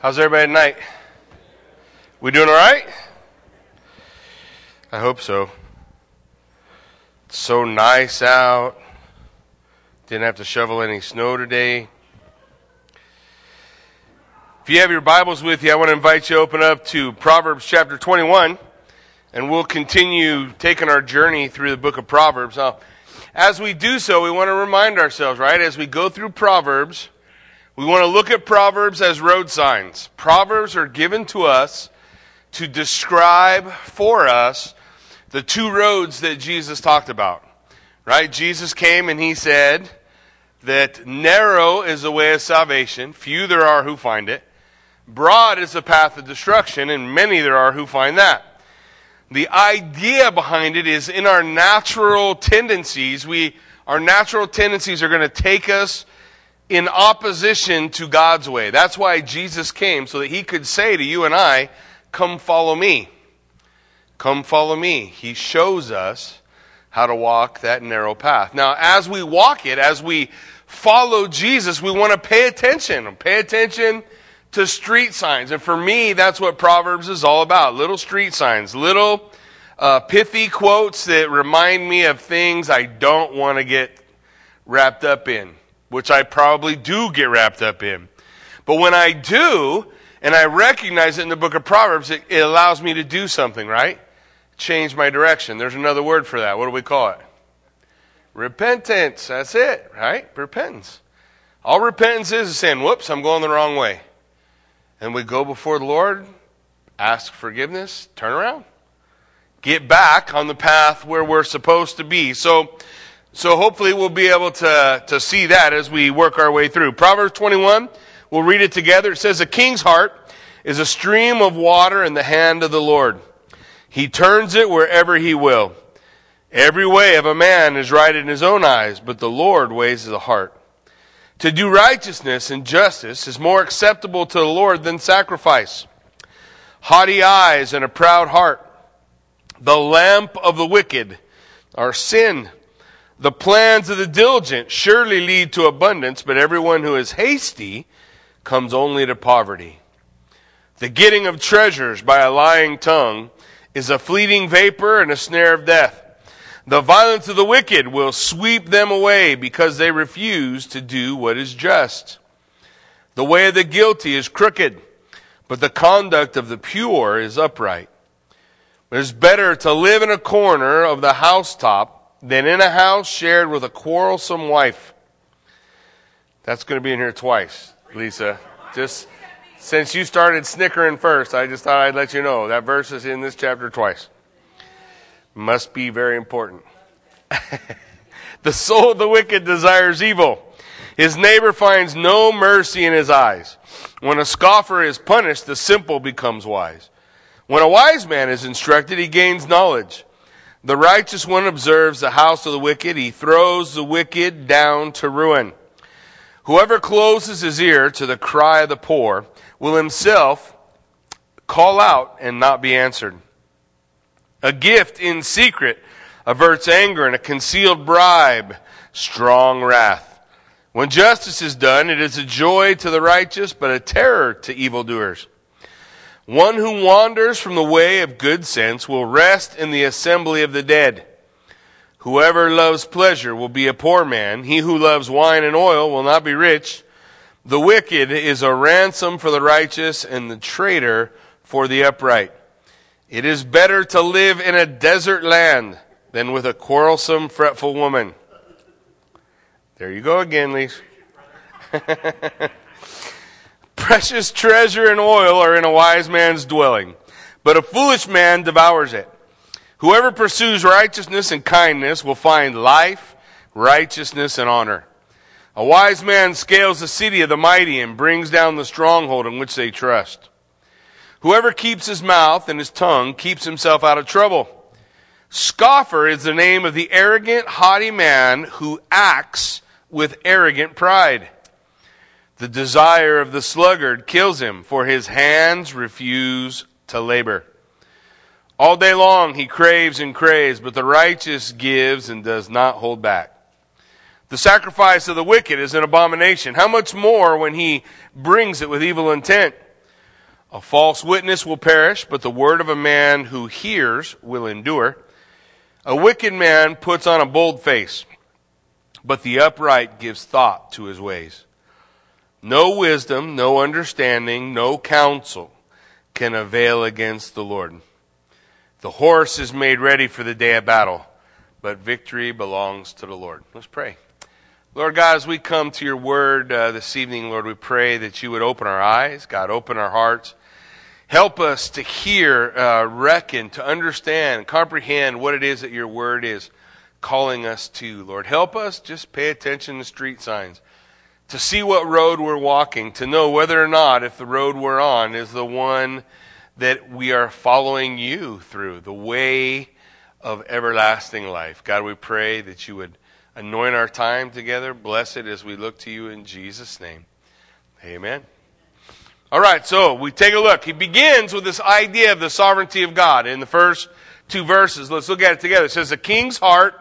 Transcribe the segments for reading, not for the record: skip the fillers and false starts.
How's everybody tonight? We doing all right? I hope so. It's so nice out. Didn't have to shovel any snow today. If you have your Bibles with you, I want to invite you to open up to Proverbs chapter 21, and we'll continue taking our journey through the book of Proverbs. Now, as we do so, we want to remind ourselves, right? As we go through Proverbs, we want to look at Proverbs as road signs. Proverbs are given to us to describe for us the two roads that Jesus talked about, right? Jesus came and he said that narrow is the way of salvation. Few there are who find it. Broad is the path of destruction, and many there are who find that. The idea behind it is in our natural tendencies, our natural tendencies are going to take us in opposition to God's way. That's why Jesus came, so that he could say to you and I, come follow me. Come follow me. He shows us how to walk that narrow path. Now, as we walk it, as we follow Jesus, we want to pay attention. Pay attention to street signs. And for me, that's what Proverbs is all about. Little street signs, little pithy quotes that remind me of things I don't want to get wrapped up in, which I probably do get wrapped up in. But when I do, and I recognize it in the book of Proverbs, it allows me to do something, right? Change my direction. There's another word for that. What do we call it? Repentance. That's it, right? Repentance. All repentance is saying, whoops, I'm going the wrong way. And we go before the Lord, ask forgiveness, turn around, get back on the path where we're supposed to be. So hopefully we'll be able to see that as we work our way through. Proverbs 21, we'll read it together. It says, a king's heart is a stream of water in the hand of the Lord. He turns it wherever he will. Every way of a man is right in his own eyes, but the Lord weighs the heart. To do righteousness and justice is more acceptable to the Lord than sacrifice. Haughty eyes and a proud heart, the lamp of the wicked, are sin. The plans of the diligent surely lead to abundance, but everyone who is hasty comes only to poverty. The getting of treasures by a lying tongue is a fleeting vapor and a snare of death. The violence of the wicked will sweep them away because they refuse to do what is just. The way of the guilty is crooked, but the conduct of the pure is upright. It is better to live in a corner of the housetop than in a house shared with a quarrelsome wife. That's going to be in here twice, Lisa. Just since you started snickering first, I just thought I'd let you know that verse is in this chapter twice. Must be very important. The soul of the wicked desires evil. His neighbor finds no mercy in his eyes. When a scoffer is punished, the simple becomes wise. When a wise man is instructed, he gains knowledge. The righteous one observes the house of the wicked. He throws the wicked down to ruin. Whoever closes his ear to the cry of the poor will himself call out and not be answered. A gift in secret averts anger, and a concealed bribe, strong wrath. When justice is done, it is a joy to the righteous, but a terror to evildoers. One who wanders from the way of good sense will rest in the assembly of the dead. Whoever loves pleasure will be a poor man. He who loves wine and oil will not be rich. The wicked is a ransom for the righteous, and the traitor for the upright. It is better to live in a desert land than with a quarrelsome, fretful woman. There you go again, Lise. Precious treasure and oil are in a wise man's dwelling, but a foolish man devours it. Whoever pursues righteousness and kindness will find life, righteousness, and honor. A wise man scales the city of the mighty and brings down the stronghold in which they trust. Whoever keeps his mouth and his tongue keeps himself out of trouble. Scoffer is the name of the arrogant, haughty man who acts with arrogant pride. The desire of the sluggard kills him, for his hands refuse to labor. All day long he craves and craves, but the righteous gives and does not hold back. The sacrifice of the wicked is an abomination. How much more when he brings it with evil intent? A false witness will perish, but the word of a man who hears will endure. A wicked man puts on a bold face, but the upright gives thought to his ways. No wisdom, no understanding, no counsel can avail against the Lord. The horse is made ready for the day of battle, but victory belongs to the Lord. Let's pray. Lord God, as we come to your word this evening, Lord, we pray that you would open our eyes, God, open our hearts. Help us to hear, reckon, to understand, comprehend what it is that your word is calling us to. Lord, help us just pay attention to street signs, to see what road we're walking, to know whether or not if the road we're on is the one that we are following you through, the way of everlasting life. God, we pray that you would anoint our time together. Bless it as we look to you in Jesus' name. Amen. All right, so we take a look. He begins with this idea of the sovereignty of God in the first two verses. Let's look at it together. It says, the king's heart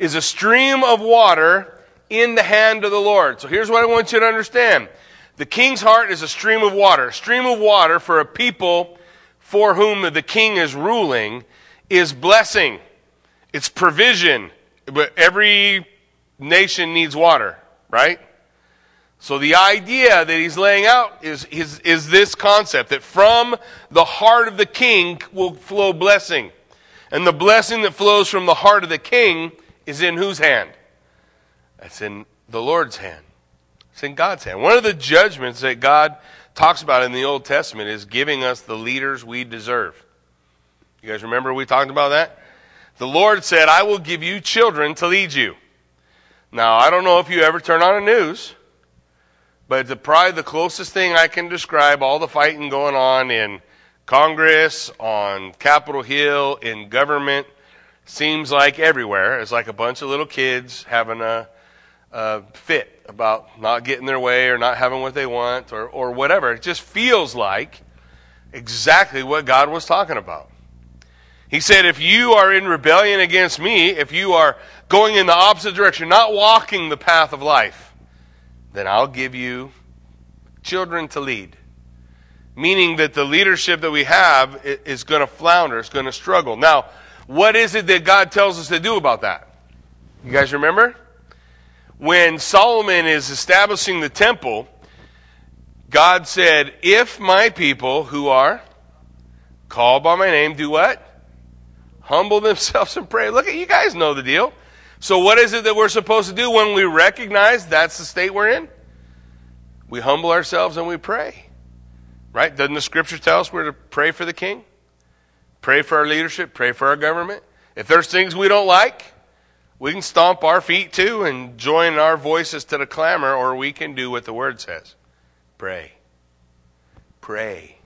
is a stream of water in the hand of the Lord. So here's what I want you to understand. The king's heart is a stream of water. A stream of water for a people for whom the king is ruling is blessing. It's provision. But every nation needs water, right? So the idea that he's laying out is this concept, that from the heart of the king will flow blessing. And the blessing that flows from the heart of the king is in whose hand? It's in the Lord's hand. It's in God's hand. One of the judgments that God talks about in the Old Testament is giving us the leaders we deserve. You guys remember we talked about that? The Lord said, I will give you children to lead you. Now, I don't know if you ever turn on the news, but probably the closest thing I can describe all the fighting going on in Congress, on Capitol Hill, in government, seems like everywhere. It's like a bunch of little kids having a fit about not getting their way or not having what they want or whatever. It just feels like exactly what God was talking about. He said, if you are in rebellion against me, if you are going in the opposite direction, not walking the path of life, then I'll give you children to lead. Meaning that the leadership that we have is going to flounder, it's going to struggle. Now, what is it that God tells us to do about that? You guys remember? When Solomon is establishing the temple, God said, if my people who are called by my name do what? Humble themselves and pray. Look at you guys know the deal. So what is it that we're supposed to do when we recognize that's the state we're in? We humble ourselves and we pray. Right? Doesn't the scripture tell us we're to pray for the king? Pray for our leadership. Pray for our government. If there's things we don't like, we can stomp our feet too and join our voices to the clamor, or we can do what the word says. Pray. Pray.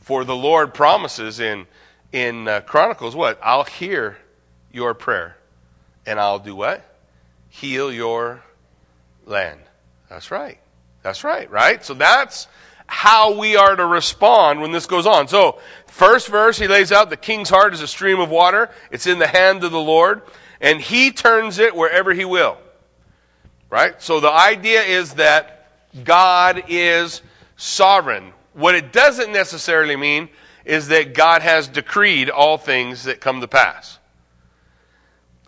For the Lord promises in Chronicles what? I'll hear your prayer and I'll do what? Heal your land. That's right. That's right, right? So that's how we are to respond when this goes on. So, first verse, he lays out the king's heart is a stream of water. It's in the hand of the Lord, and he turns it wherever he will. Right? So the idea is that God is sovereign. What it doesn't necessarily mean is that God has decreed all things that come to pass.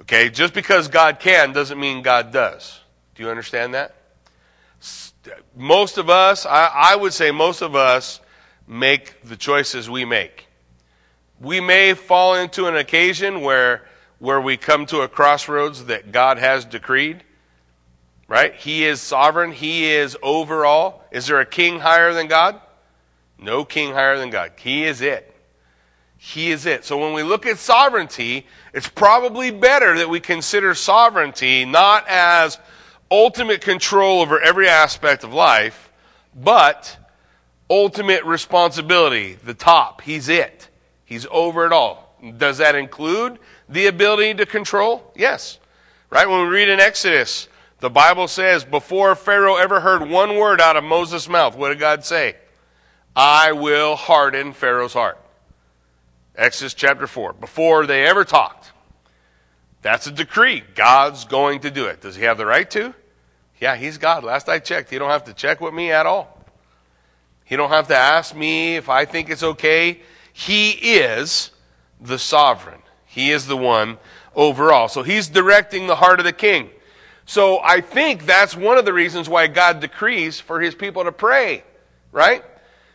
Okay? Just because God can doesn't mean God does. Do you understand that? Most of us, I would say most of us make the choices we make. We may fall into an occasion where we come to a crossroads that God has decreed, right? He is sovereign. He is over all. Is there a king higher than God? No king higher than God. He is it. He is it. So when we look at sovereignty, it's probably better that we consider sovereignty not as ultimate control over every aspect of life, but ultimate responsibility, the top. He's it. He's over it all. Does that include the ability to control? Yes. Right? When we read in Exodus, the Bible says, before Pharaoh ever heard one word out of Moses' mouth, what did God say? I will harden Pharaoh's heart. Exodus chapter 4. Before they ever talked. That's a decree. God's going to do it. Does he have the right to? Yeah, he's God. Last I checked, he don't have to check with me at all. You don't have to ask me if I think it's okay. He is the sovereign. He is the one overall. So he's directing the heart of the king. So I think that's one of the reasons why God decrees for his people to pray, right?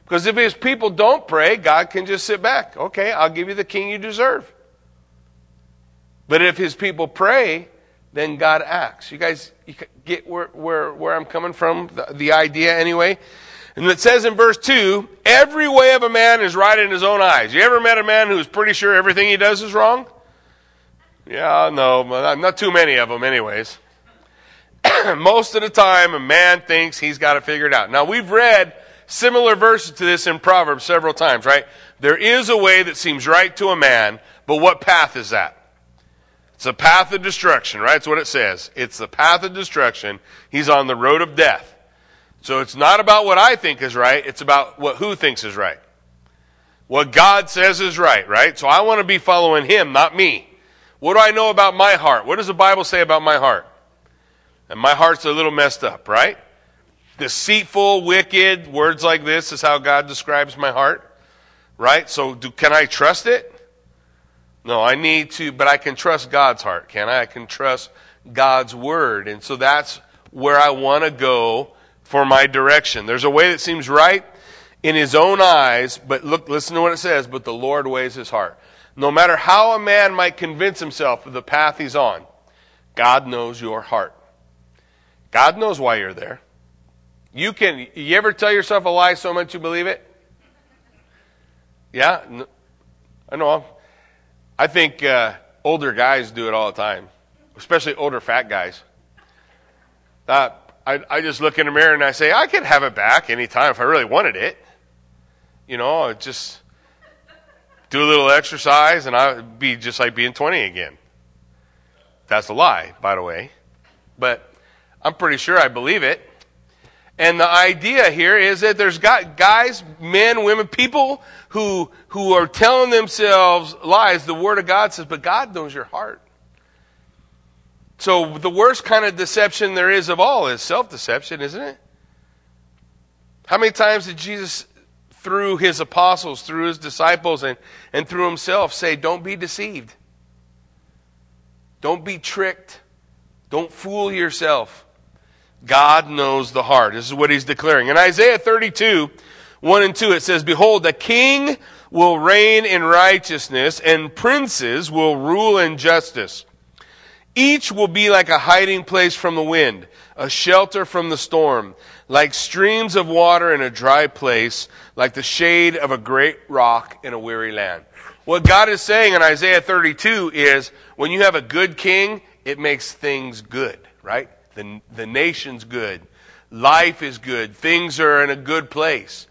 Because if his people don't pray, God can just sit back. Okay, I'll give you the king you deserve. But if his people pray, then God acts. You guys get where I'm coming from, the idea anyway? And it says in verse 2, every way of a man is right in his own eyes. You ever met a man who's pretty sure everything he does is wrong? Yeah, no, not too many of them anyways. Most of the time, a man thinks he's got it figured out. Now, we've read similar verses to this in Proverbs several times, right? There is a way that seems right to a man, but what path is that? It's a path of destruction, right? That's what it says. It's the path of destruction. He's on the road of death. So it's not about what I think is right. It's about what who thinks is right. What God says is right, right? So I want to be following him, not me. What do I know about my heart? What does the Bible say about my heart? And my heart's a little messed up, right? Deceitful, wicked, words like this is how God describes my heart, right? So can I trust it? No, I need to, but I can trust God's heart, can I? I can trust God's word. And so that's where I want to go for my direction. There's a way that seems right in his own eyes, but look, listen to what it says, but the Lord weighs his heart. No matter how a man might convince himself of the path he's on, God knows your heart. God knows why you're there. You ever tell yourself a lie so much you believe it? Yeah? I know. I think older guys do it all the time, especially older fat guys. I just look in the mirror and I say, I could have it back anytime if I really wanted it. You know, I just do a little exercise and I'd be just like being 20 again. That's a lie, by the way. But I'm pretty sure I believe it. And the idea here is that there's got guys, men, women, people who are telling themselves lies. The Word of God says, but God knows your heart. So the worst kind of deception there is of all is self-deception, isn't it? How many times did Jesus, through his apostles, through his disciples, and through himself say, don't be deceived. Don't be tricked. Don't fool yourself. God knows the heart. This is what he's declaring. In Isaiah 32, 1 and 2, it says, behold, the king will reign in righteousness, and princes will rule in justice. Each will be like a hiding place from the wind, a shelter from the storm, like streams of water in a dry place, like the shade of a great rock in a weary land. What God is saying in Isaiah 32 is, when you have a good king, it makes things good, right? The nation's good. Life is good. Things are in a good place.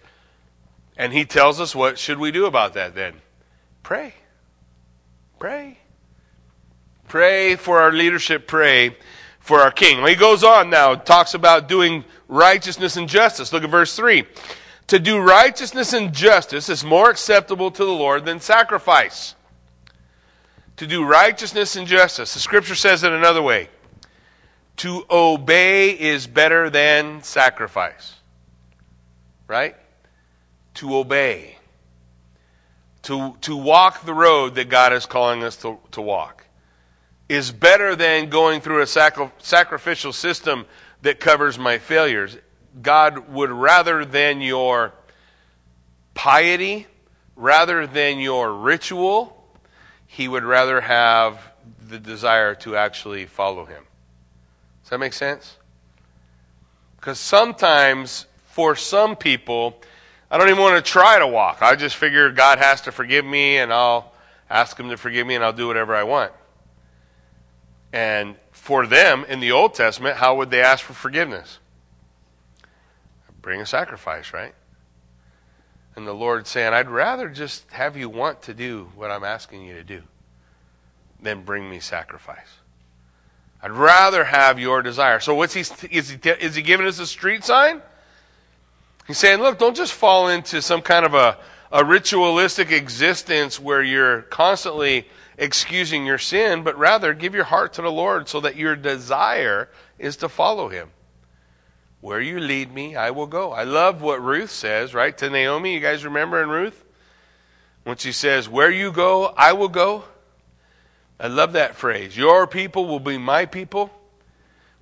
And he tells us, what should we do about that then? Pray. Pray. Pray for our leadership. Pray for our king. He goes on now, talks about doing righteousness and justice. Look at verse 3. To do righteousness and justice is more acceptable to the Lord than sacrifice. To do righteousness and justice. The scripture says it another way. To obey is better than sacrifice. Right? To obey. To walk the road that God is calling us to walk is better than going through a sacrificial system that covers my failures. God would rather than your piety, rather than your ritual, he would rather have the desire to actually follow him. Does that make sense? Because sometimes, for some people, I don't even want to try to walk. I just figure God has to forgive me, and I'll ask him to forgive me, and I'll do whatever I want. And for them, in the Old Testament, how would they ask for forgiveness? Bring a sacrifice, right? And the Lord's saying, I'd rather just have you want to do what I'm asking you to do than bring me sacrifice. I'd rather have your desire. So what's is he giving us a street sign? He's saying, look, don't just fall into some kind of a ritualistic existence where you're constantly excusing your sin, but rather give your heart to the Lord so that your desire is to follow him. Where you lead me, I will go. I love what Ruth says, right, to Naomi. You guys remember in Ruth? When she says, where you go, I will go. I love that phrase. Your people will be my people.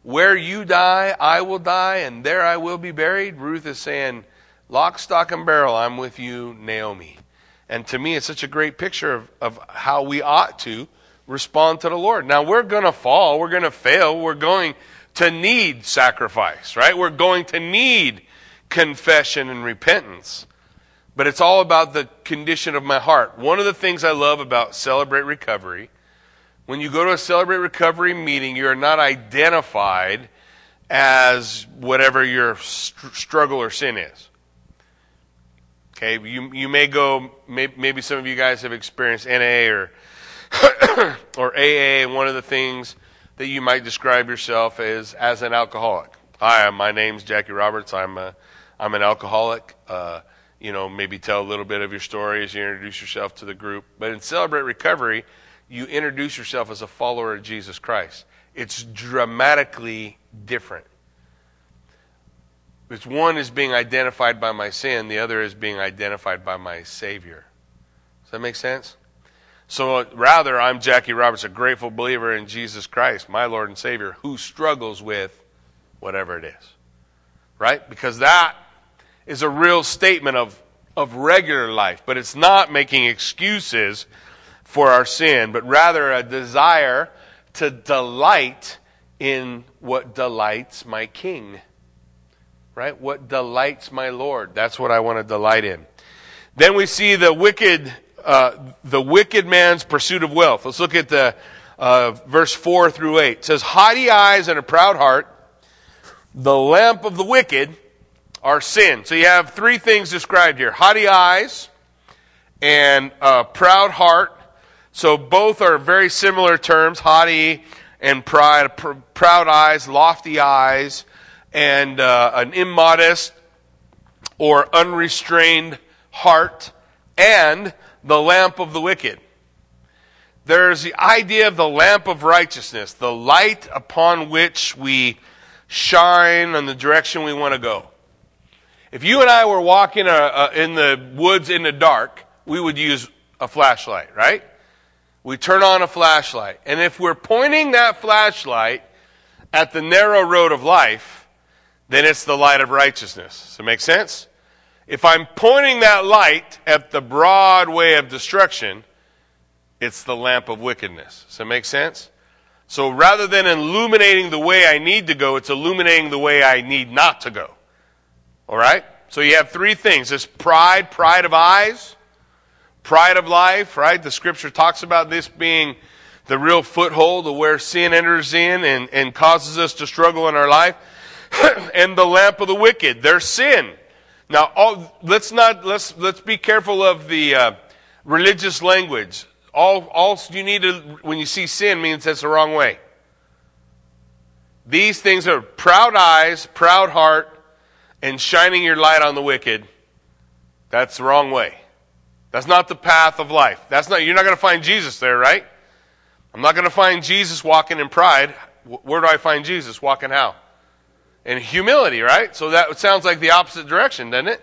Where you die, I will die, and there I will be buried. Ruth is saying, lock, stock, and barrel, I'm with you, Naomi. And to me, it's such a great picture of how we ought to respond to the Lord. Now, we're going to fall. We're going to fail. We're going to need sacrifice, right? We're going to need confession and repentance. But it's all about the condition of my heart. One of the things I love about Celebrate Recovery, when you go to a Celebrate Recovery meeting, you are not identified as whatever your struggle or sin is. Okay, you may go, maybe some of you guys have experienced NA or or AA, and one of the things that you might describe yourself as an alcoholic. Hi, my name's Jackie Roberts. I'm an alcoholic. Maybe tell a little bit of your story as you introduce yourself to the group. But in Celebrate Recovery, you introduce yourself as a follower of Jesus Christ. It's dramatically different. It's one is being identified by my sin, the other is being identified by my Savior. Does that make sense? So rather, I'm Jackie Roberts, a grateful believer in Jesus Christ, my Lord and Savior, who struggles with whatever it is, right? Because that is a real statement of regular life, but it's not making excuses for our sin, but rather a desire to delight in what delights my King, right? What delights my Lord. That's what I want to delight in. Then we see the wicked man's pursuit of wealth. Let's look at the verse 4 through 8. It says, haughty eyes and a proud heart, the lamp of the wicked are sin. So you have three things described here. Haughty eyes and a proud heart. So both are very similar terms, haughty and pride, proud eyes, lofty eyes, and an immodest or unrestrained heart, and the lamp of the wicked. There's the idea of the lamp of righteousness, the light upon which we shine in the direction we want to go. If you and I were walking in the woods in the dark, we would use a flashlight, right? We turn on a flashlight. And if we're pointing that flashlight at the narrow road of life, then it's the light of righteousness. Does that make sense? If I'm pointing that light at the broad way of destruction, it's the lamp of wickedness. Does that make sense? So rather than illuminating the way I need to go, it's illuminating the way I need not to go. All right? So you have three things. This pride of eyes, pride of life, right? The scripture talks about this being the real foothold of where sin enters in and causes us to struggle in our life. And the lamp of the wicked, their sin. Now, let's be careful of the religious language. All you need to, when you see sin, means that's the wrong way. These things are proud eyes, proud heart, and shining your light on the wicked. That's the wrong way. That's not the path of life. You're not going to find Jesus there, right? I'm not going to find Jesus walking in pride. Where do I find Jesus? Walking how? And humility, right? So that sounds like the opposite direction, doesn't it?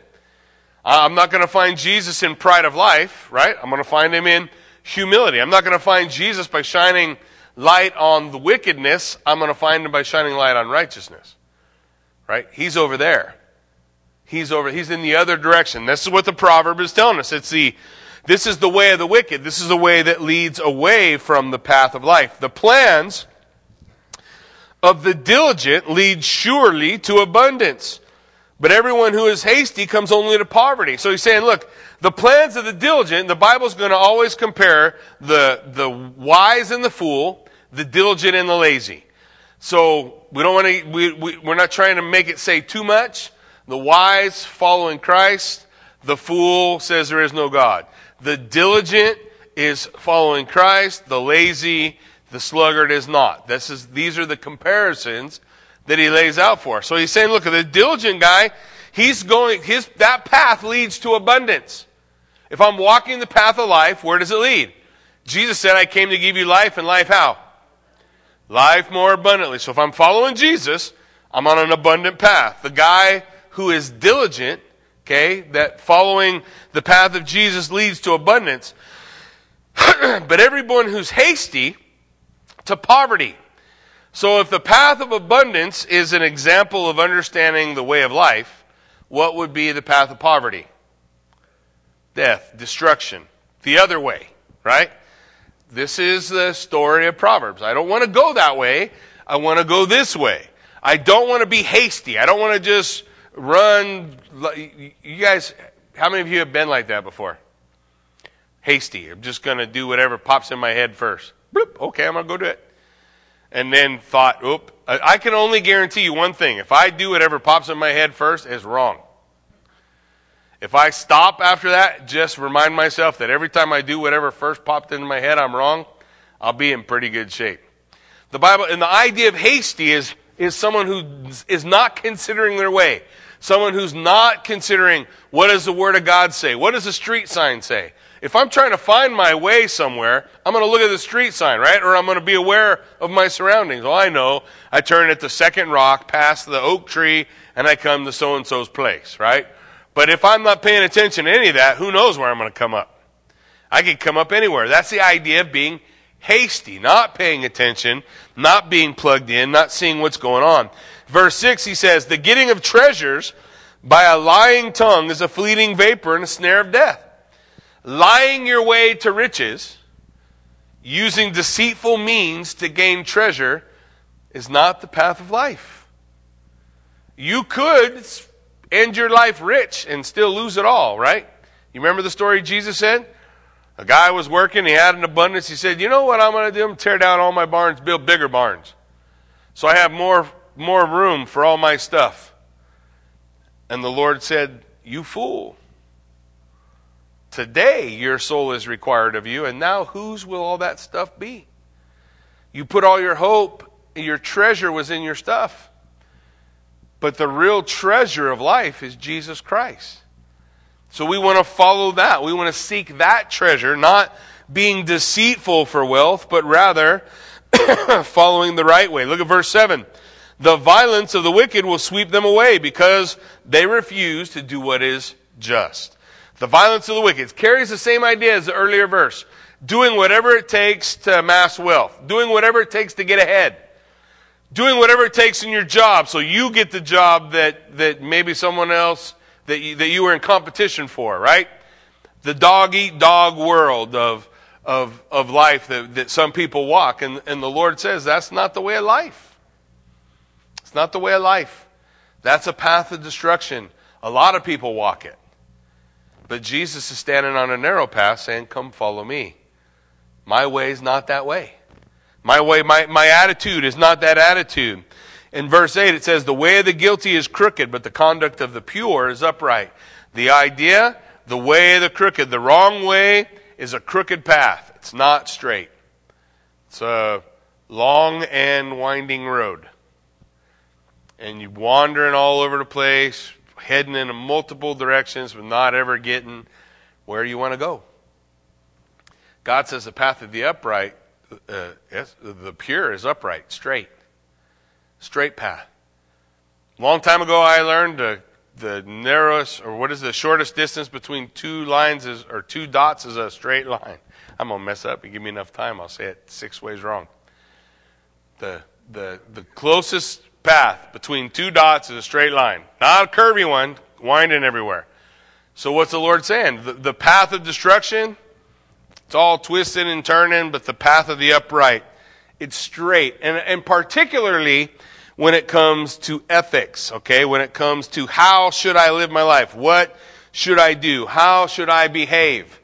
I'm not going to find Jesus in pride of life, right? I'm going to find him in humility. I'm not going to find Jesus by shining light on the wickedness. I'm going to find him by shining light on righteousness, right? He's over there. He's in the other direction. This is what the proverb is telling us. This is the way of the wicked. This is the way that leads away from the path of life. The plans of the diligent leads surely to abundance, but everyone who is hasty comes only to poverty. So he's saying, look, the plans of the diligent, the Bible's going to always compare the wise and the fool, the diligent and the lazy. So we don't want to, we're not trying to make it say too much. The wise following Christ, the fool says there is no God. The diligent is following Christ, the lazy, the sluggard is not. These are the comparisons that he lays out for us. So he's saying, look, the diligent guy, that path leads to abundance. If I'm walking the path of life, where does it lead? Jesus said, I came to give you life, and life how? Life more abundantly. So if I'm following Jesus, I'm on an abundant path. The guy who is diligent, okay, that following the path of Jesus leads to abundance. But everyone who's hasty to poverty. So if the path of abundance is an example of understanding the way of life, what would be the path of poverty? Death, destruction. The other way, right? This is the story of Proverbs. I don't want to go that way. I want to go this way. I don't want to be hasty. I don't want to just run. You guys, how many of you have been like that before? Hasty. I'm just going to do whatever pops in my head first. Bloop, okay, I'm going to go do it. And then thought, oop, I can only guarantee you one thing. If I do whatever pops in my head first, it's wrong. If I stop after that, just remind myself that every time I do whatever first popped into my head, I'm wrong, I'll be in pretty good shape. The Bible, and the idea of hasty is someone who is not considering their way. Someone who's not considering, what does the Word of God say? What does the street sign say? If I'm trying to find my way somewhere, I'm going to look at the street sign, right? Or I'm going to be aware of my surroundings. Well, I know I turn at the second rock, past the oak tree, and I come to so-and-so's place, right? But if I'm not paying attention to any of that, who knows where I'm going to come up? I could come up anywhere. That's the idea of being hasty, not paying attention, not being plugged in, not seeing what's going on. Verse 6, he says, the getting of treasures by a lying tongue is a fleeting vapor and a snare of death. Lying your way to riches, using deceitful means to gain treasure, is not the path of life. You could end your life rich and still lose it all, right? You remember the story Jesus said? A guy was working, he had an abundance. He said, you know what I'm going to do? I'm going to tear down all my barns, build bigger barns, so I have more room for all my stuff. And the Lord said, you fool. Today your soul is required of you, and now whose will all that stuff be? You put all your hope, your treasure was in your stuff. But the real treasure of life is Jesus Christ. So we want to follow that. We want to seek that treasure, not being deceitful for wealth, but rather following the right way. Look at verse 7. The violence of the wicked will sweep them away because they refuse to do what is just. The violence of the wicked carries the same idea as the earlier verse. Doing whatever it takes to amass wealth. Doing whatever it takes to get ahead. Doing whatever it takes in your job so you get the job that maybe someone else, that you were in competition for, right? The dog-eat-dog world of life that some people walk. And the Lord says that's not the way of life. It's not the way of life. That's a path of destruction. A lot of people walk it. But Jesus is standing on a narrow path saying, come follow me. My way is not that way. My way, my attitude is not that attitude. In verse 8 it says, the way of the guilty is crooked, but the conduct of the pure is upright. The idea, the way of the crooked, the wrong way is a crooked path. It's not straight. It's a long and winding road. And you're wandering all over the place, heading in multiple directions, but not ever getting where you want to go. God says the path of the upright, the pure is upright, straight path. Long time ago, I learned the narrowest, or what is the shortest distance between two dots is a straight line. I'm gonna mess up. You give me enough time, I'll say it 6 ways wrong. The closest path between two dots is a straight line, not a curvy one, winding everywhere. So what's the Lord saying? The path of destruction, it's all twisted and turning, but the path of the upright, it's straight. And particularly when it comes to ethics, okay? When it comes to how should I live my life? What should I do? How should I behave?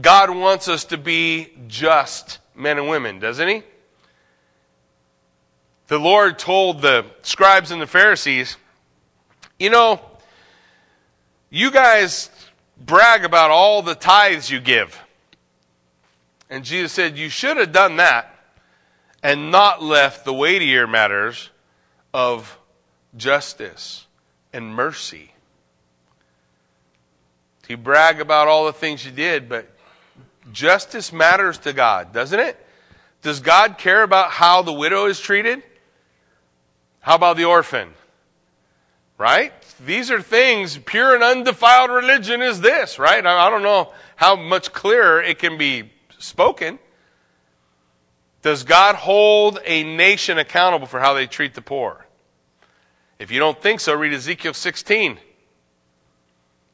God wants us to be just men and women, doesn't he? The Lord told the scribes and the Pharisees, you know, you guys brag about all the tithes you give. And Jesus said, you should have done that and not left the weightier matters of justice and mercy. You brag about all the things you did, but justice matters to God, doesn't it? Does God care about how the widow is treated? How about the orphan? right? These are things, pure and undefiled religion is this, right? I don't know how much clearer it can be spoken. Does God hold a nation accountable for how they treat the poor? If you don't think so, read Ezekiel 16.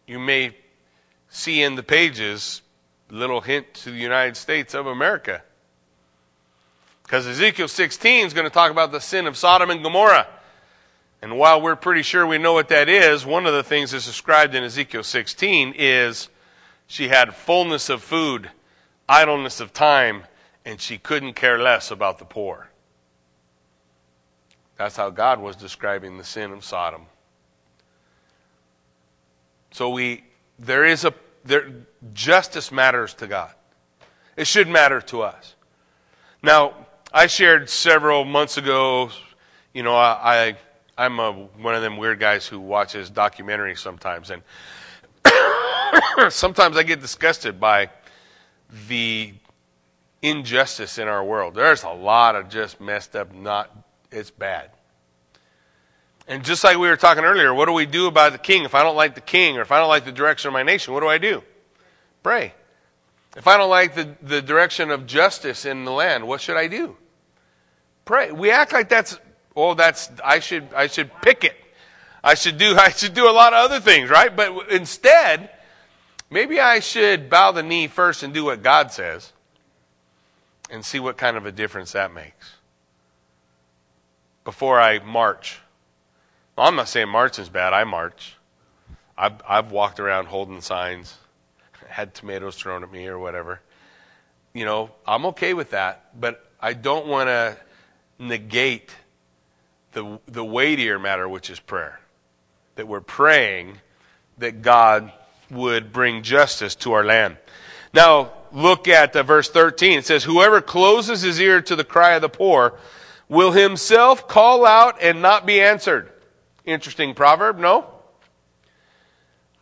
You may see in the pages a little hint to the United States of America. Because Ezekiel 16 is going to talk about the sin of Sodom and Gomorrah. And while we're pretty sure we know what that is, one of the things that's described in Ezekiel 16 is she had fullness of food, idleness of time, and she couldn't care less about the poor. That's how God was describing the sin of Sodom. So justice matters to God. It should matter to us. Now, I shared several months ago, you know, I'm one of them weird guys who watches documentaries sometimes, and sometimes I get disgusted by the injustice in our world. There's a lot of just messed up, it's bad. And just like we were talking earlier, what do we do about the king? If I don't like the king, or if I don't like the direction of my nation, what do? Pray. If I don't like the direction of justice in the land, what should I do? Pray. We act like I should pick it. I should do a lot of other things, right? But instead, maybe I should bow the knee first and do what God says and see what kind of a difference that makes before I march. Well, I'm not saying marching's bad. I march. I've walked around holding signs, had tomatoes thrown at me or whatever. You know, I'm okay with that, but I don't want to negate the weightier matter, which is prayer. That we're praying that God would bring justice to our land. Now, look at verse 13. It says, whoever closes his ear to the cry of the poor will himself call out and not be answered. Interesting proverb, no?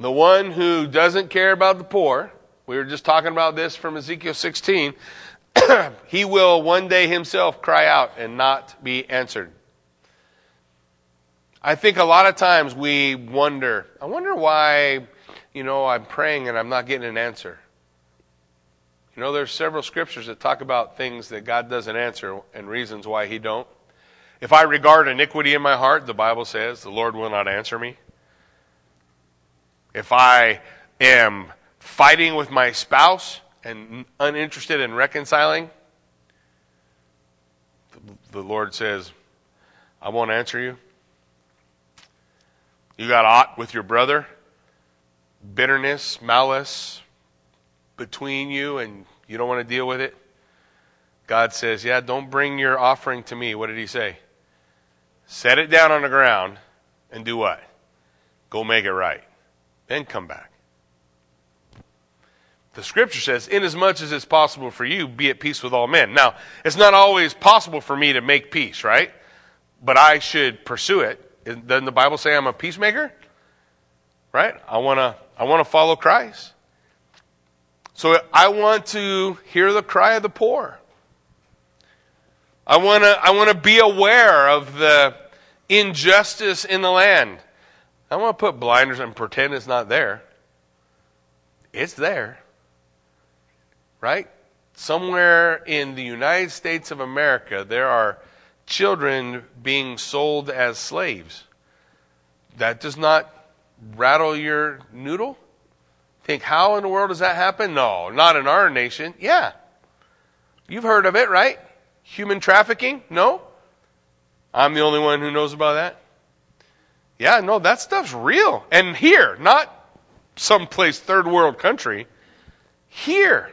The one who doesn't care about the poor, we were just talking about this from Ezekiel 16, he will one day himself cry out and not be answered. I think a lot of times we wonder, I wonder why, you know, I'm praying and I'm not getting an answer. You know, there's several scriptures that talk about things that God doesn't answer and reasons why he don't. If I regard iniquity in my heart, the Bible says, the Lord will not answer me. If I am fighting with my spouse and uninterested in reconciling, the Lord says, I won't answer you. You got aught with your brother, bitterness, malice between you, and you don't want to deal with it. God says, yeah, don't bring your offering to me. What did he say? Set it down on the ground and do what? Go make it right. Then come back. The scripture says, inasmuch as it's possible for you, be at peace with all men. Now, it's not always possible for me to make peace, right? But I should pursue it. Doesn't the Bible say I'm a peacemaker? Right? I want to follow Christ. So I want to hear the cry of the poor. I want to be aware of the injustice in the land. I want to put blinders and pretend it's not there. It's there. Right? Somewhere in the United States of America, there are children being sold as slaves. That does not rattle your noodle? Think, how in the world does that happen? No, not in our nation. Yeah. You've heard of it, right? Human trafficking? No? I'm the only one who knows about that? Yeah, no, that stuff's real. And here, not someplace third world country. Here,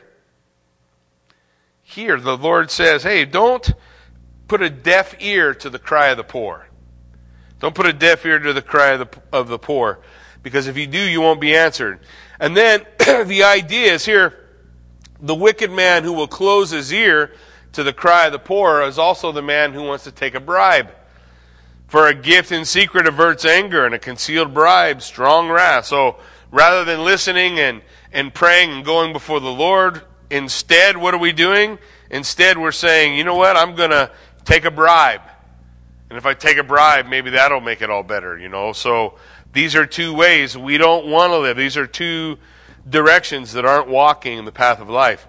the Lord says, hey, don't put a deaf ear to the cry of the poor. Don't put a deaf ear to the cry of the poor. Because if you do, you won't be answered. And then the idea is here, the wicked man who will close his ear to the cry of the poor is also the man who wants to take a bribe. For a gift in secret averts anger, and a concealed bribe, strong wrath. So rather than listening and praying and going before the Lord, instead, what are we doing? Instead, we're saying, you know what? I'm going to take a bribe. And if I take a bribe, maybe that'll make it all better, you know. So these are two ways we don't want to live. These are two directions that aren't walking in the path of life.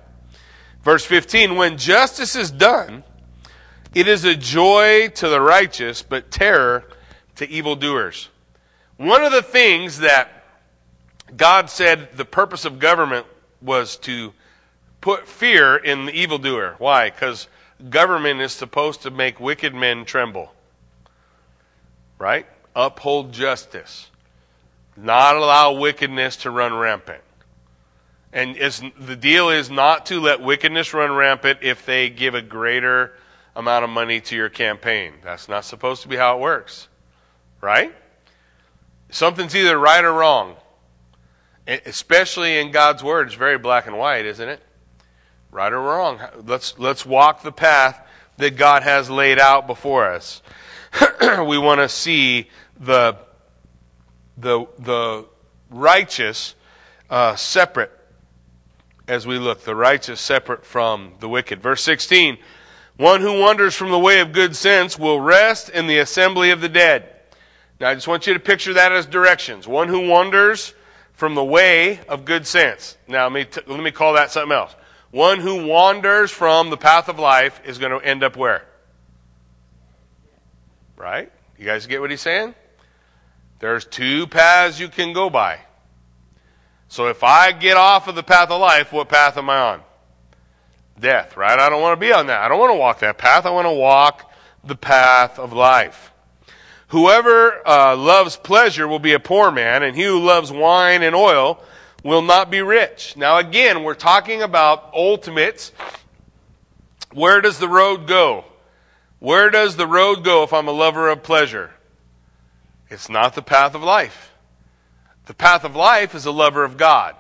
Verse 15, when justice is done, it is a joy to the righteous, but terror to evildoers. One of the things that God said the purpose of government was to put fear in the evildoer. Why? Because government is supposed to make wicked men tremble. Right? Uphold justice. Not allow wickedness to run rampant. And the deal is not to let wickedness run rampant if they give a greater amount of money to your campaign. That's not supposed to be how it works. Right? Something's either right or wrong. Especially in God's Word, it's very black and white, isn't it? Right or wrong. Let's walk the path that God has laid out before us. We want to see the righteous separate as we look. The righteous separate from the wicked. Verse 16, one who wanders from the way of good sense will rest in the assembly of the dead. Now I just want you to picture that as directions. One who wanders from the way of good sense. Now let me call that something else. One who wanders from the path of life is going to end up where? Right? You guys get what he's saying? There's two paths you can go by. So if I get off of the path of life, what path am I on? Death, right? I don't want to be on that. I don't want to walk that path. I want to walk the path of life. Whoever loves pleasure will be a poor man, and he who loves wine and oil will not be rich. Now again, we're talking about ultimates. Where does the road go? Where does the road go if I'm a lover of pleasure? It's not the path of life. The path of life is a lover of God.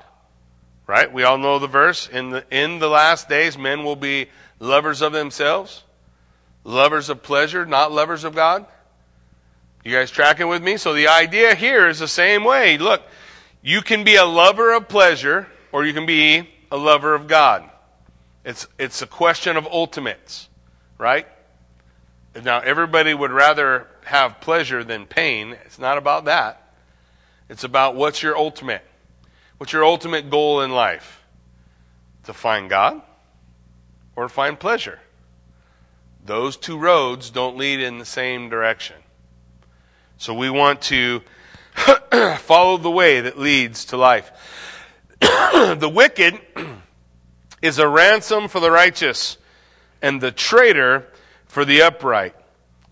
Right? We all know the verse, in the last days men will be lovers of themselves, lovers of pleasure, not lovers of God. You guys tracking with me? So the idea here is the same way. Look, you can be a lover of pleasure, or you can be a lover of God. It's a question of ultimates, right? Now, everybody would rather have pleasure than pain. It's not about that. It's about what's your ultimate. What's your ultimate goal in life? To find God or find pleasure? Those two roads don't lead in the same direction. So we want to follow the way that leads to life. The wicked is a ransom for the righteous, and the traitor for the upright.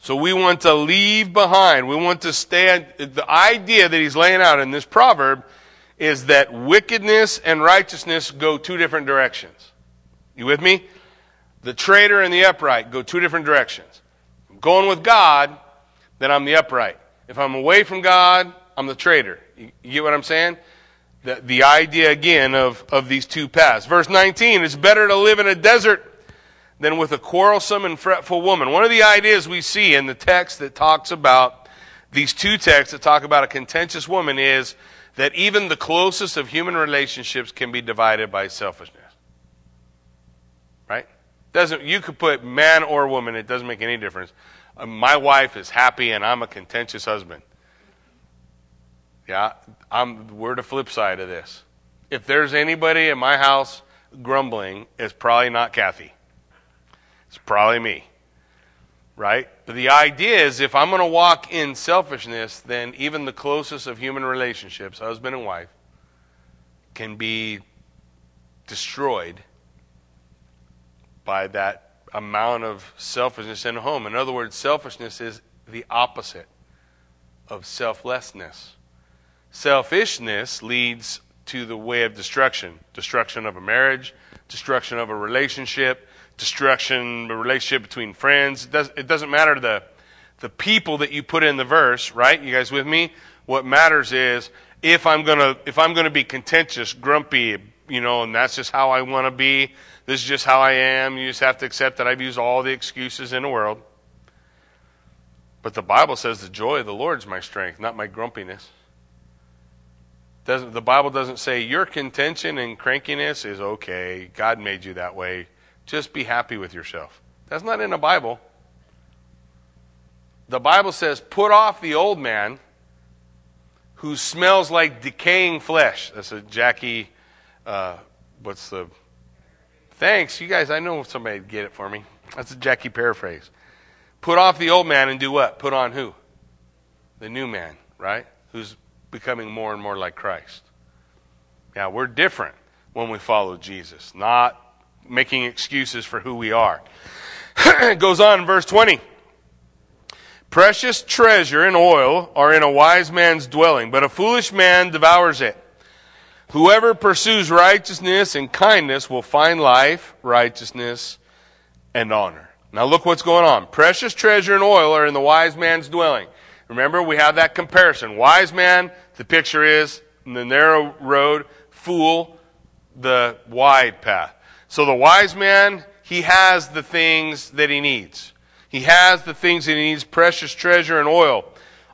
So we want to leave behind. We want to stand. The idea that he's laying out in this proverb is that wickedness and righteousness go two different directions. You with me? The traitor and the upright go two different directions. If I'm going with God, then I'm the upright. If I'm away from God, I'm the traitor. You get what I'm saying? The idea, again, of these two paths. Verse 19, it's better to live in a desert than with a quarrelsome and fretful woman. One of the ideas we see in the text that talks about, these two texts that talk about a contentious woman, is that even the closest of human relationships can be divided by selfishness. Right? You could put man or woman, it doesn't make any difference. My wife is happy and I'm a contentious husband. Yeah, we're the flip side of this. If there's anybody in my house grumbling, it's probably not Kathy. It's probably me. Right? But the idea is, if I'm going to walk in selfishness, then even the closest of human relationships, husband and wife, can be destroyed by that amount of selfishness in a home. In other words, selfishness is the opposite of selflessness. Selfishness leads to the way of destruction. Destruction of a marriage, destruction of a relationship, destruction, a relationship between friends. It doesn't matter the people that you put in the verse, right? You guys with me? What matters is, if I'm gonna be contentious, grumpy, you know, and that's just how I want to be. This is just how I am. You just have to accept that I've used all the excuses in the world. But the Bible says the joy of the Lord is my strength, not my grumpiness. The Bible doesn't say your contention and crankiness is okay. God made you that way. Just be happy with yourself. That's not in the Bible. The Bible says, put off the old man who smells like decaying flesh. That's a Jackie, what's the... Thanks, you guys, I know somebody would get it for me. That's a Jackie paraphrase. Put off the old man and do what? Put on who? The new man, right? Who's becoming more and more like Christ. Now, we're different when we follow Jesus, not making excuses for who we are. It goes on in verse 20. Precious treasure and oil are in a wise man's dwelling, but a foolish man devours it. Whoever pursues righteousness and kindness will find life, righteousness, and honor. Now look what's going on. Precious treasure and oil are in the wise man's dwelling. Remember, we have that comparison. Wise man, the picture is the narrow road, fool, the wide path. So the wise man, he has the things that he needs. He has the things that he needs. Precious treasure and oil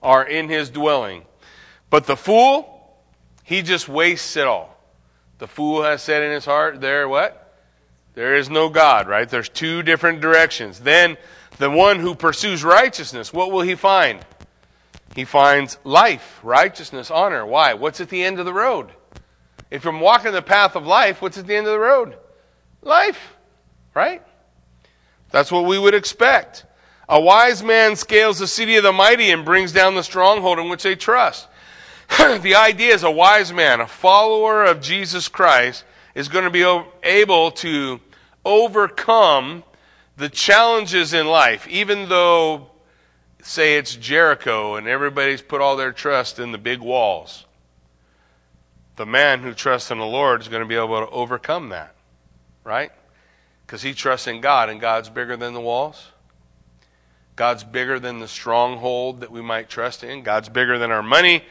are in his dwelling. But the fool... he just wastes it all. The fool has said in his heart, there what? There is no God, right? There's two different directions. Then the one who pursues righteousness, what will he find? He finds life, righteousness, honor. Why? What's at the end of the road? If I'm walking the path of life, what's at the end of the road? Life, right? That's what we would expect. A wise man scales the city of the mighty and brings down the stronghold in which they trust. The idea is a wise man, a follower of Jesus Christ, is going to be able to overcome the challenges in life, even though, say, it's Jericho and everybody's put all their trust in the big walls. The man who trusts in the Lord is going to be able to overcome that, right? Because he trusts in God, and God's bigger than the walls. God's bigger than the stronghold that we might trust in. God's bigger than our money.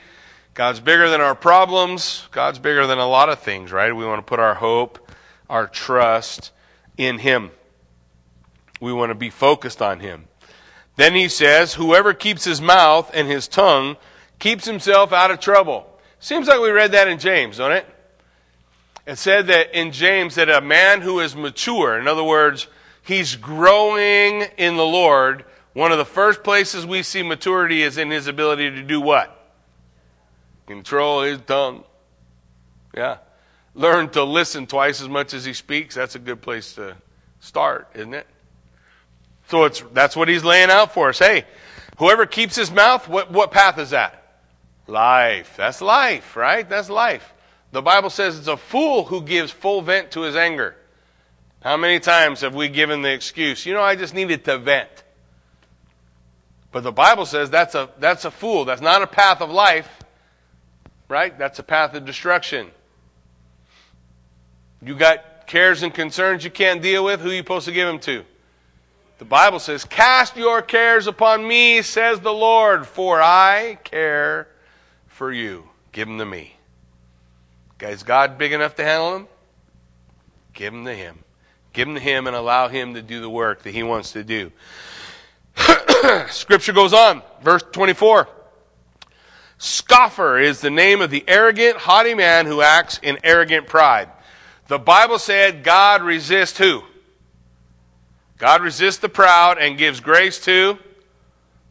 God's bigger than our problems. God's bigger than a lot of things, right? We want to put our hope, our trust in Him. We want to be focused on Him. Then he says, whoever keeps his mouth and his tongue keeps himself out of trouble. Seems like we read that in James, don't it? It said that in James that a man who is mature, in other words, he's growing in the Lord, one of the first places we see maturity is in his ability to do what? Control his tongue. Yeah. Learn to listen twice as much as he speaks. That's a good place to start, isn't it? So that's what he's laying out for us. Hey, whoever keeps his mouth, what path is that? Life. That's life, right? That's life. The Bible says it's a fool who gives full vent to his anger. How many times have we given the excuse, I just needed to vent? But the Bible says that's a fool. That's not a path of life. Right? That's a path of destruction. You got cares and concerns you can't deal with. Who are you supposed to give them to? The Bible says, cast your cares upon me, says the Lord, for I care for you. Give them to me. Okay, is God big enough to handle them? Give them to Him. Give them to Him and allow Him to do the work that He wants to do. Scripture goes on. Verse 24. Scoffer is the name of the arrogant, haughty man who acts in arrogant pride. The Bible said God resists who? God resists the proud and gives grace to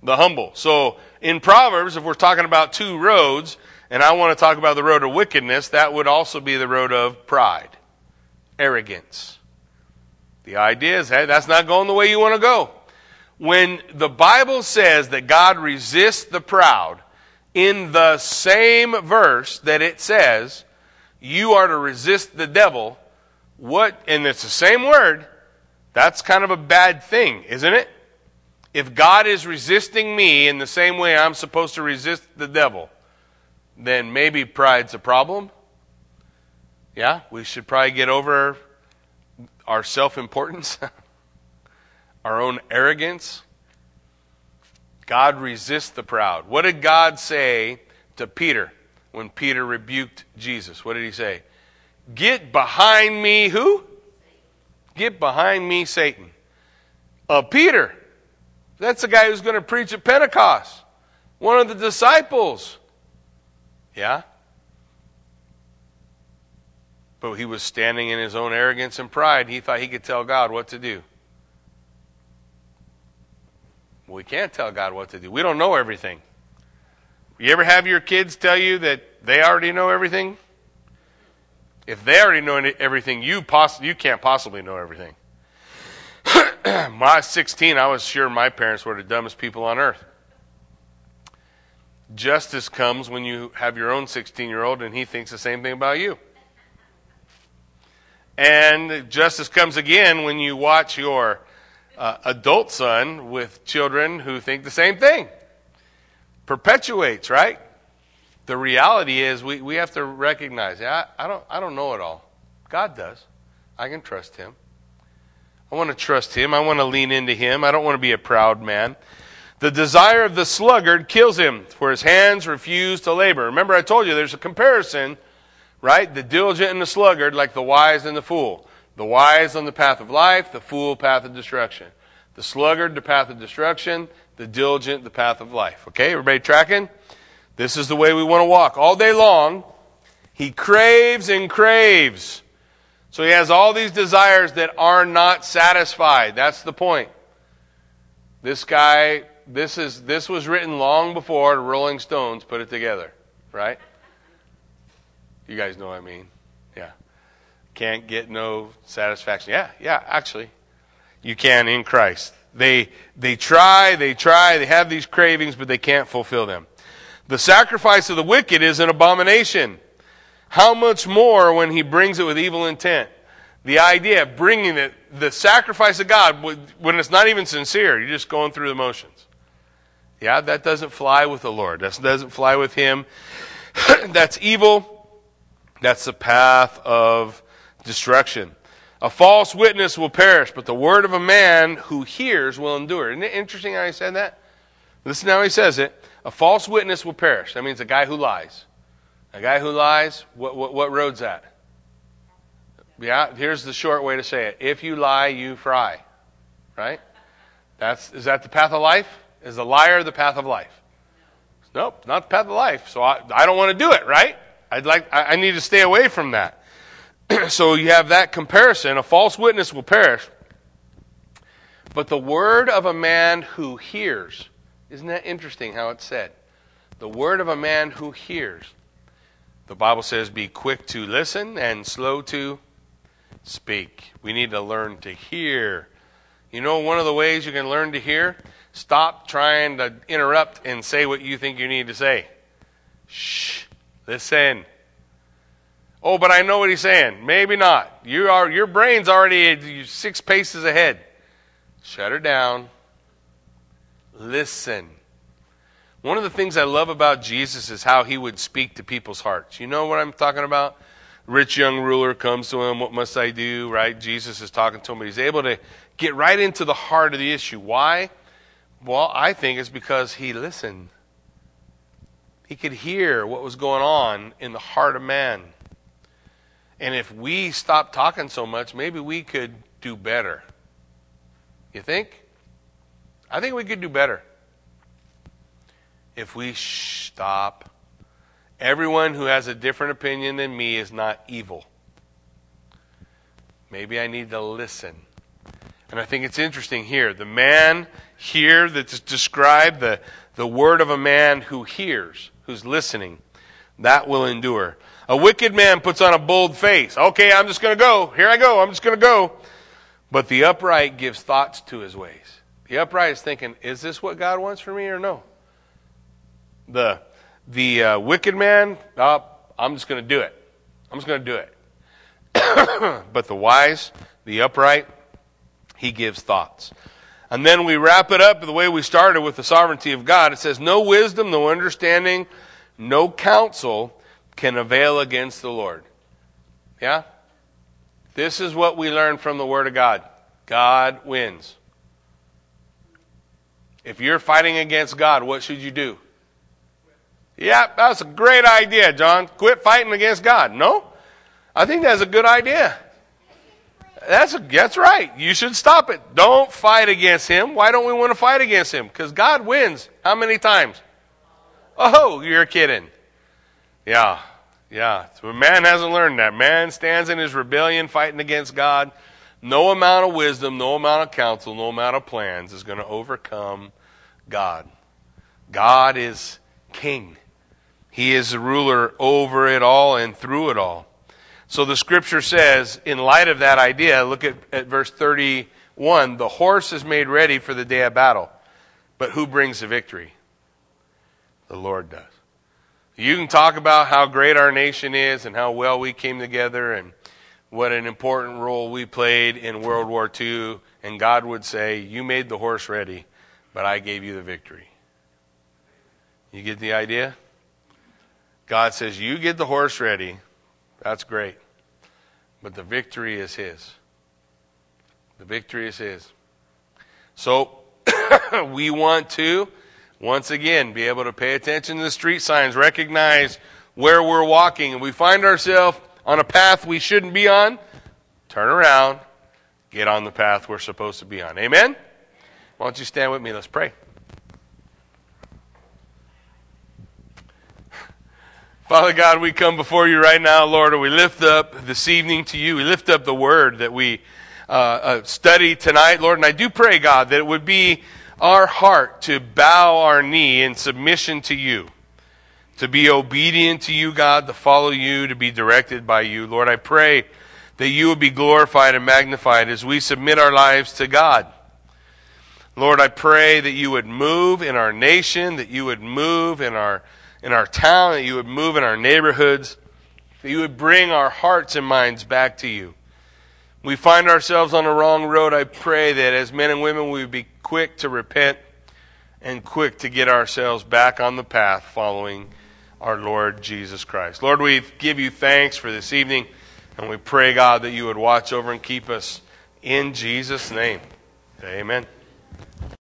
the humble. So in Proverbs, if we're talking about two roads, and I want to talk about the road of wickedness, that would also be the road of pride, arrogance. The idea is, hey, that's not going the way you want to go. When the Bible says that God resists the proud, in the same verse that it says, you are to resist the devil, and it's the same word, that's kind of a bad thing, isn't it? If God is resisting me in the same way I'm supposed to resist the devil, then maybe pride's a problem. Yeah, we should probably get over our self-importance, our own arrogance. God resists the proud. What did God say to Peter when Peter rebuked Jesus? What did he say? Get behind me, who? Get behind me, Satan. Peter. That's the guy who's going to preach at Pentecost. One of the disciples. Yeah? But he was standing in his own arrogance and pride. He thought he could tell God what to do. We can't tell God what to do. We don't know everything. You ever have your kids tell you that they already know everything? If they already know everything, you can't possibly know everything. My 16, I was sure my parents were the dumbest people on earth. Justice comes when you have your own 16-year-old and he thinks the same thing about you. And justice comes again when you watch your adult son with children who think the same thing. Perpetuates, right? The reality is we have to recognize, I don't know it all. God does. I can trust him. I want to trust him. I want to lean into him. I don't want to be a proud man. The desire of the sluggard kills him, for his hands refuse to labor. Remember I told you there's a comparison, right? The diligent and the sluggard, like the wise and the fool. The wise on the path of life, the fool path of destruction. The sluggard, the path of destruction. The diligent, the path of life. Okay, everybody tracking? This is the way we want to walk. All day long, he craves and craves. So he has all these desires that are not satisfied. That's the point. This guy, this was written long before the Rolling Stones put it together, right? You guys know what I mean. Yeah. Can't get no satisfaction. Yeah, actually. You can in Christ. They try, they have these cravings, but they can't fulfill them. The sacrifice of the wicked is an abomination. How much more when he brings it with evil intent? The idea of bringing it, the sacrifice of God, when it's not even sincere, you're just going through the motions. Yeah, that doesn't fly with the Lord. That doesn't fly with him. That's evil. That's the path of destruction. A false witness will perish, but the word of a man who hears will endure. Isn't it interesting how he said that? Listen how he says it. A false witness will perish. That means a guy who lies. A guy who lies, what road's that? Yeah, here's the short way to say it. If you lie, you fry. Right? Is that the path of life? Is the liar the path of life? Nope, not the path of life. So I don't want to do it, right? I need to stay away from that. So you have that comparison. A false witness will perish. But the word of a man who hears. Isn't that interesting how it's said? The word of a man who hears. The Bible says be quick to listen and slow to speak. We need to learn to hear. You know one of the ways you can learn to hear? Stop trying to interrupt and say what you think you need to say. Shh. Listen. Oh, but I know what he's saying. Maybe not. Your brain's already 6 paces ahead. Shut her down. Listen. One of the things I love about Jesus is how he would speak to people's hearts. You know what I'm talking about? Rich young ruler comes to him. What must I do? Right? Jesus is talking to him. But he's able to get right into the heart of the issue. Why? Well, I think it's because he listened. He could hear what was going on in the heart of man. And if we stop talking so much, maybe we could do better. You think? I think we could do better. If we stop. Everyone who has a different opinion than me is not evil. Maybe I need to listen. And I think it's interesting here. The man here that's described, the word of a man who hears, who's listening, that will endure. A wicked man puts on a bold face. Okay, I'm just going to go. Here I go. I'm just going to go. But the upright gives thoughts to his ways. The upright is thinking, is this what God wants for me or no? The wicked man, I'm just going to do it. I'm just going to do it. But the wise, the upright, he gives thoughts. And then we wrap it up the way we started with the sovereignty of God. It says, no wisdom, no understanding, no counsel can avail against the Lord. Yeah? This is what we learn from the Word of God. God wins. If you're fighting against God, what should you do? Yeah, that's a great idea, John. Quit fighting against God. No? I think that's a good idea. That's right. You should stop it. Don't fight against Him. Why don't we want to fight against Him? Because God wins. How many times? Oh, you're kidding. Yeah. So man hasn't learned that. Man stands in his rebellion fighting against God. No amount of wisdom, no amount of counsel, no amount of plans is going to overcome God. God is king. He is the ruler over it all and through it all. So the scripture says, in light of that idea, look at verse 31, the horse is made ready for the day of battle. But who brings the victory? The Lord does. You can talk about how great our nation is and how well we came together and what an important role we played in World War II. And God would say, you made the horse ready, but I gave you the victory. You get the idea? God says, you get the horse ready. That's great. But the victory is his. The victory is his. So we want to, once again, be able to pay attention to the street signs, recognize where we're walking. And we find ourselves on a path we shouldn't be on, turn around, get on the path we're supposed to be on. Amen? Why don't you stand with me? Let's pray. Father God, we come before you right now, Lord, and we lift up this evening to you. We lift up the word that we study tonight, Lord. And I do pray, God, that it would be our heart to bow our knee in submission to you, to be obedient to you, God, to follow you, to be directed by you. Lord, I pray that you would be glorified and magnified as we submit our lives to God. Lord, I pray that you would move in our nation, that you would move in our town, that you would move in our neighborhoods, that you would bring our hearts and minds back to you. We find ourselves on the wrong road. I pray that as men and women, we would be quick to repent and quick to get ourselves back on the path following our Lord Jesus Christ. Lord, we give you thanks for this evening, and we pray, God, that you would watch over and keep us in Jesus' name. Amen.